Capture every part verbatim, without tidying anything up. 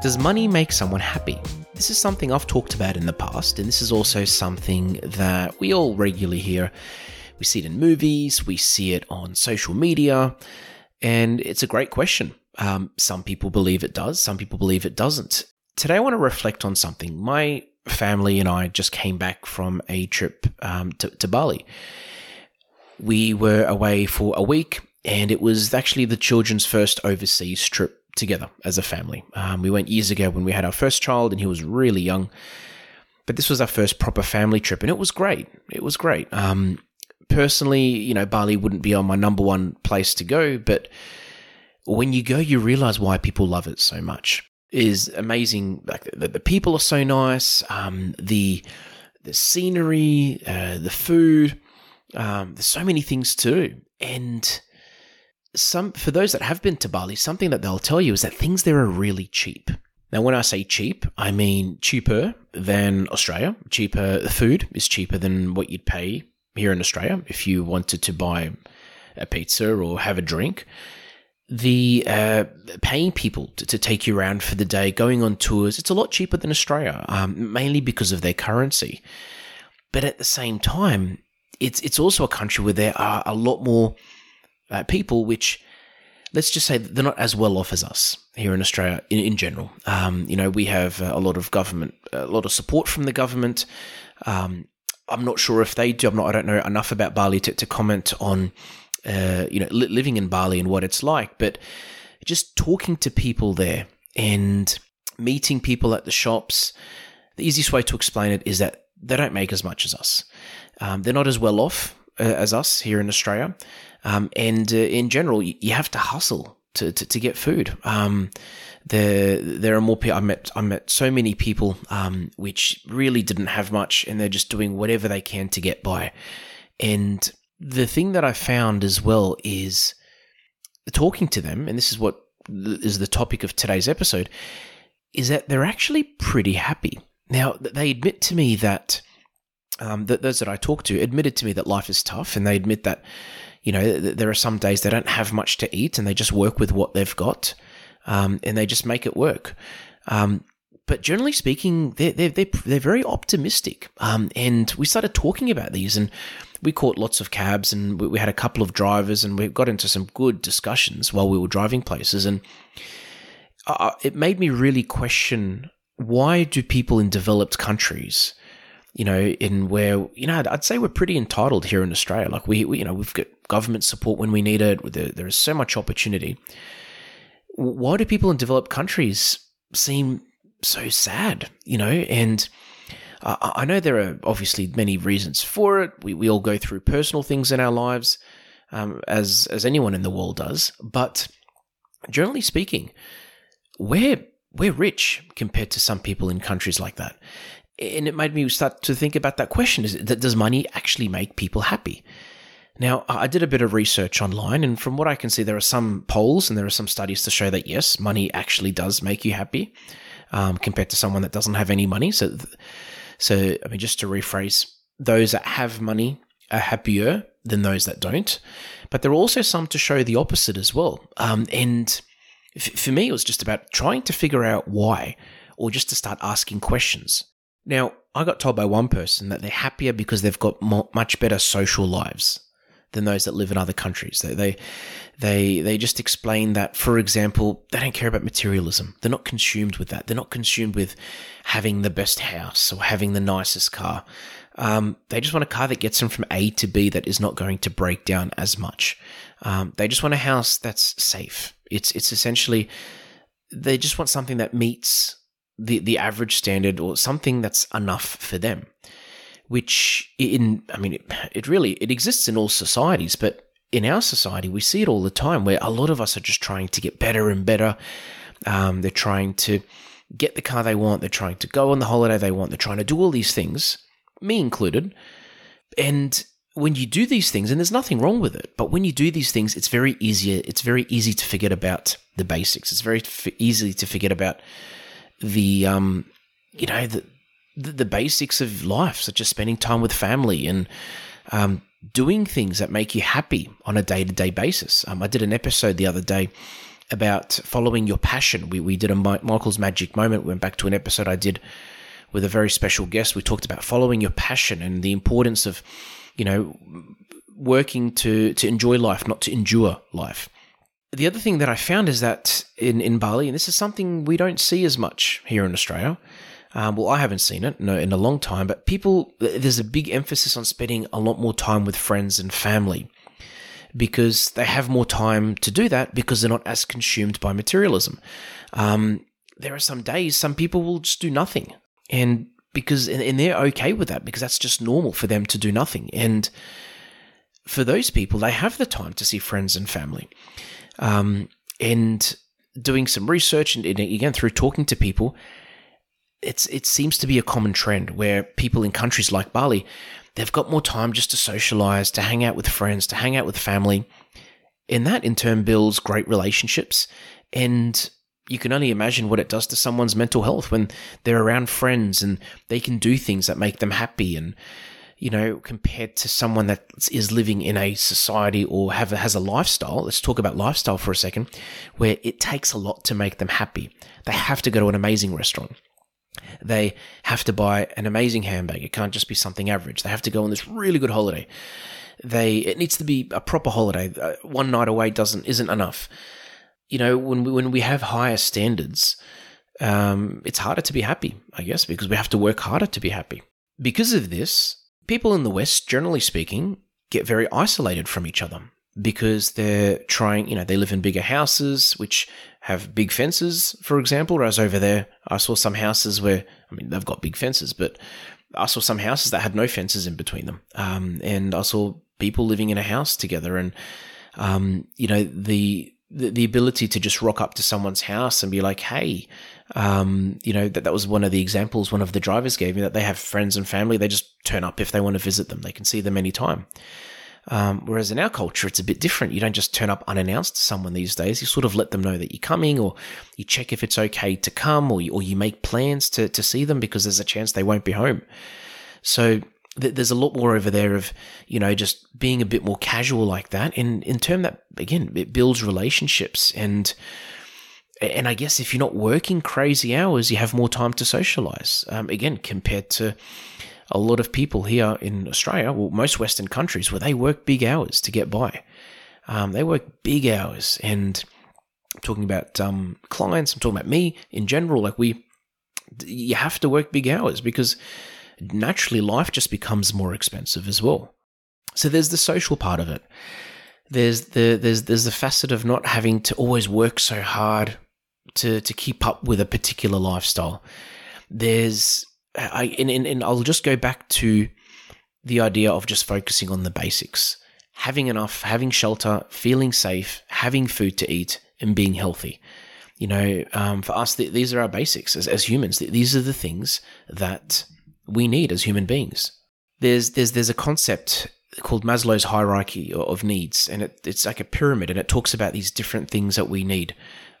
Does money make someone happy? This is something I've talked about in the past, and this is also something that we all regularly hear. We see it in movies, we see it on social media, and it's a great question. Um, some people believe it does, some people believe it doesn't. Today I want to reflect on something. My family and I just came back from a trip um, to, to Bali. We were away for a week, and it was actually the children's first overseas trip together as a family. Um, we went years ago when we had our first child and he was really young, but this was our first proper family trip and it was great. It was great. Um, personally, you know, Bali wouldn't be on my number one place to go, but when you go, you realize why people love it so much. It is amazing. Like the, the people are so nice. Um, the, the scenery, uh, the food, um, there's so many things to do. And Some for those that have been to Bali, something that they'll tell you is that things there are really cheap. Now, when I say cheap, I mean cheaper than Australia. Cheaper food is cheaper than what you'd pay here in Australia if you wanted to buy a pizza or have a drink. The uh, paying people to, to take you around for the day, going on tours, it's a lot cheaper than Australia, um, mainly because of their currency. But at the same time, it's it's also a country where there are a lot more Uh, people, which let's just say they're not as well off as us here in Australia in, in general. Um, you know, we have a lot of government, a lot of support from the government. Um, I'm not sure if they do. I'm not, I don't know enough about Bali to, to comment on, uh, you know, li- living in Bali and what it's like, but just talking to people there and meeting people at the shops, the easiest way to explain it is that they don't make as much as us. Um, they're not as well off uh, as us here in Australia. Um, and uh, in general, you have to hustle to to, to get food. Um, there there are more people. I met I met so many people um, which really didn't have much, and they're just doing whatever they can to get by. And the thing that I found as well is talking to them, and this is what is the topic of today's episode, is that they're actually pretty happy. Now, they admit to me that um, th- those that I talk to admitted to me that life is tough, and they admit that, you know, there are some days they don't have much to eat and they just work with what they've got um, and they just make it work. Um, but generally speaking, they're, they're, they're, they're very optimistic. Um, and we started talking about these and we caught lots of cabs and we, we had a couple of drivers and we got into some good discussions while we were driving places. And uh, it made me really question, why do people in developed countries, you know, in where, you know, I'd say we're pretty entitled here in Australia. Like we, we you know, we've got government support when we need it. There, there is so much opportunity. Why do people in developed countries seem so sad, you know? And I, I know there are obviously many reasons for it. We we all go through personal things in our lives, um, as, as anyone in the world does. But generally speaking, we're, we're rich compared to some people in countries like that. And it made me start to think about that question, is that does money actually make people happy? Now, I did a bit of research online, and from what I can see, there are some polls and there are some studies to show that, yes, money actually does make you happy um, compared to someone that doesn't have any money. So, so I mean, just to rephrase, those that have money are happier than those that don't. But there are also some to show the opposite as well. Um, and f- for me, it was just about trying to figure out why, or just to start asking questions. Now, I got told by one person that they're happier because they've got more, much better social lives than those that live in other countries. They, they, they, they just explain that, for example, they don't care about materialism. They're not consumed with that. They're not consumed with having the best house or having the nicest car. Um, they just want a car that gets them from A to B that is not going to break down as much. Um, they just want a house that's safe. It's, it's essentially, they just want something that meets the the average standard or something that's enough for them, which in, I mean, it, it really, it exists in all societies, but in our society, we see it all the time where a lot of us are just trying to get better and better. Um, they're trying to get the car they want. They're trying to go on the holiday they want. They're trying to do all these things, me included. And when you do these things, and there's nothing wrong with it, but when you do these things, it's very easier. It's very easy to forget about the basics. It's very f- easy to forget about the, um, you know, the, the the basics of life, such as spending time with family and um. doing things that make you happy on a day-to-day basis. Um, I did an episode the other day about following your passion. We we did a My- Michael's Magic Moment. Went back to an episode I did with a very special guest. We talked about following your passion and the importance of, you know, working to to enjoy life, not to endure life. The other thing that I found is that in, in Bali, and this is something we don't see as much here in Australia, Um, well, I haven't seen it no, in a long time, but people, there's a big emphasis on spending a lot more time with friends and family because they have more time to do that because they're not as consumed by materialism. Um, there are some days some people will just do nothing, and because and they're okay with that because that's just normal for them to do nothing. And for those people, they have the time to see friends and family. Um, and doing some research and, and again through talking to people, It's it seems to be a common trend where people in countries like Bali, they've got more time just to socialize, to hang out with friends, to hang out with family. And that in turn builds great relationships. And you can only imagine what it does to someone's mental health when they're around friends and they can do things that make them happy. And, you know, compared to someone that is living in a society or have has a lifestyle, let's talk about lifestyle for a second, where it takes a lot to make them happy. They have to go to an amazing restaurant. They have to buy an amazing handbag. It can't just be something average. They have to go on this really good holiday. They it needs to be a proper holiday. Uh, one night away doesn't isn't enough. You know, when we, when we have higher standards, um, it's harder to be happy, I guess, because we have to work harder to be happy. Because of this, people in the West, generally speaking, get very isolated from each other because they're trying, you know, they live in bigger houses, which have big fences, for example, whereas over there, I saw some houses where, I mean, they've got big fences, but I saw some houses that had no fences in between them. Um, and I saw people living in a house together and, um, you know, the, the the ability to just rock up to someone's house and be like, hey, um, you know, that, that was one of the examples one of the drivers gave me, that they have friends and family. They just turn up if they want to visit them. They can see them anytime. Um, whereas in our culture, it's a bit different. You don't just turn up unannounced to someone these days. You sort of let them know that you're coming, or you check if it's okay to come, or you, or you make plans to, to see them because there's a chance they won't be home. So th- there's a lot more over there of, you know, just being a bit more casual like that. And in term that, again, it builds relationships. And and I guess if you're not working crazy hours, you have more time to socialize. Um, again, compared to a lot of people here in Australia, well, most Western countries, where they work big hours to get by. Um, they work big hours. And I'm talking about um, clients, I'm talking about me in general. Like we, you have to work big hours because naturally life just becomes more expensive as well. So there's the social part of it. There's the there's there's the facet of not having to always work so hard to to keep up with a particular lifestyle. There's I, and, and I'll just go back to the idea of just focusing on the basics, having enough, having shelter, feeling safe, having food to eat, and being healthy. You know, um, for us, th- these are our basics as, as humans. Th- these are the things that we need as human beings. There's there's there's a concept called Maslow's hierarchy of needs, and it, it's like a pyramid, and it talks about these different things that we need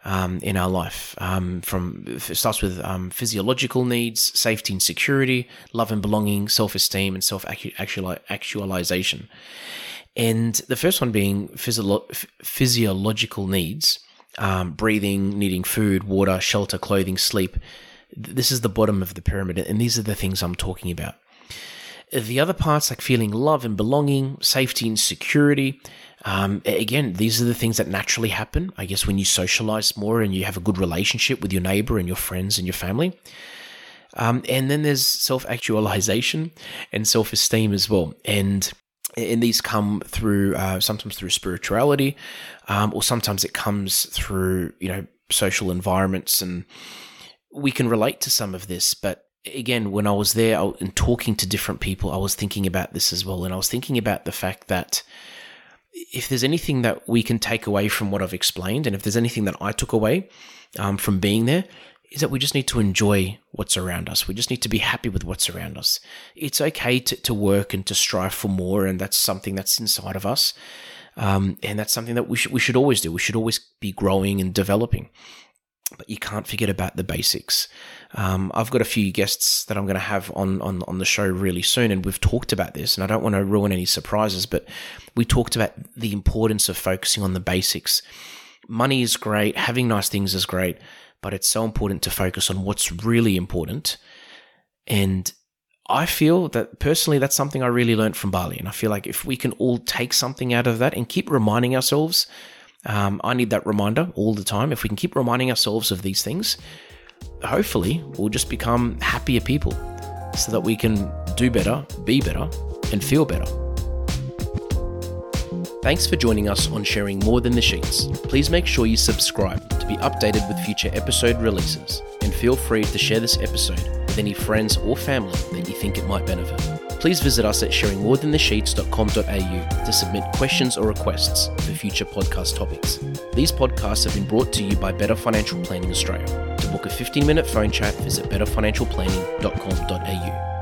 Um, in our life. Um, from it starts with um, physiological needs, safety and security, love and belonging, self-esteem, and self-actualization. And the first one being physio- physiological needs, um, breathing, needing food, water, shelter, clothing, sleep. This is the bottom of the pyramid, and these are the things I'm talking about. The other parts, like feeling love and belonging, safety and security. Um, again, these are the things that naturally happen, I guess, when you socialize more and you have a good relationship with your neighbor and your friends and your family. Um, and then there's self-actualization and self-esteem as well. And and these come through, uh, sometimes through spirituality, um, or sometimes it comes through, you know, social environments. And we can relate to some of this, but again, when I was there and talking to different people, I was thinking about this as well. And I was thinking about the fact that if there's anything that we can take away from what I've explained, and if there's anything that I took away um, from being there, is that we just need to enjoy what's around us. We just need to be happy with what's around us. It's okay to, to work and to strive for more, and that's something that's inside of us. Um, and that's something that we should, we should always do. We should always be growing and developing. But you can't forget about the basics. Um, I've got a few guests that I'm going to have on, on on the show really soon, and we've talked about this, and I don't want to ruin any surprises, but we talked about the importance of focusing on the basics. Money is great. Having nice things is great, but it's so important to focus on what's really important. And I feel that personally, that's something I really learned from Bali. And I feel like if we can all take something out of that and keep reminding ourselves, um, I need that reminder all the time. If we can keep reminding ourselves of these things, hopefully we'll just become happier people so that we can do better, be better, and feel better. Thanks for joining us on Sharing More Than The Sheets. Please make sure you subscribe to be updated with future episode releases, and feel free to share this episode with any friends or family that you think it might benefit. Please visit us at sharing more than the sheets dot com dot a u to submit questions or requests for future podcast topics. These podcasts have been brought to you by Better Financial Planning Australia. To book a fifteen-minute phone chat, visit better financial planning dot com dot a u.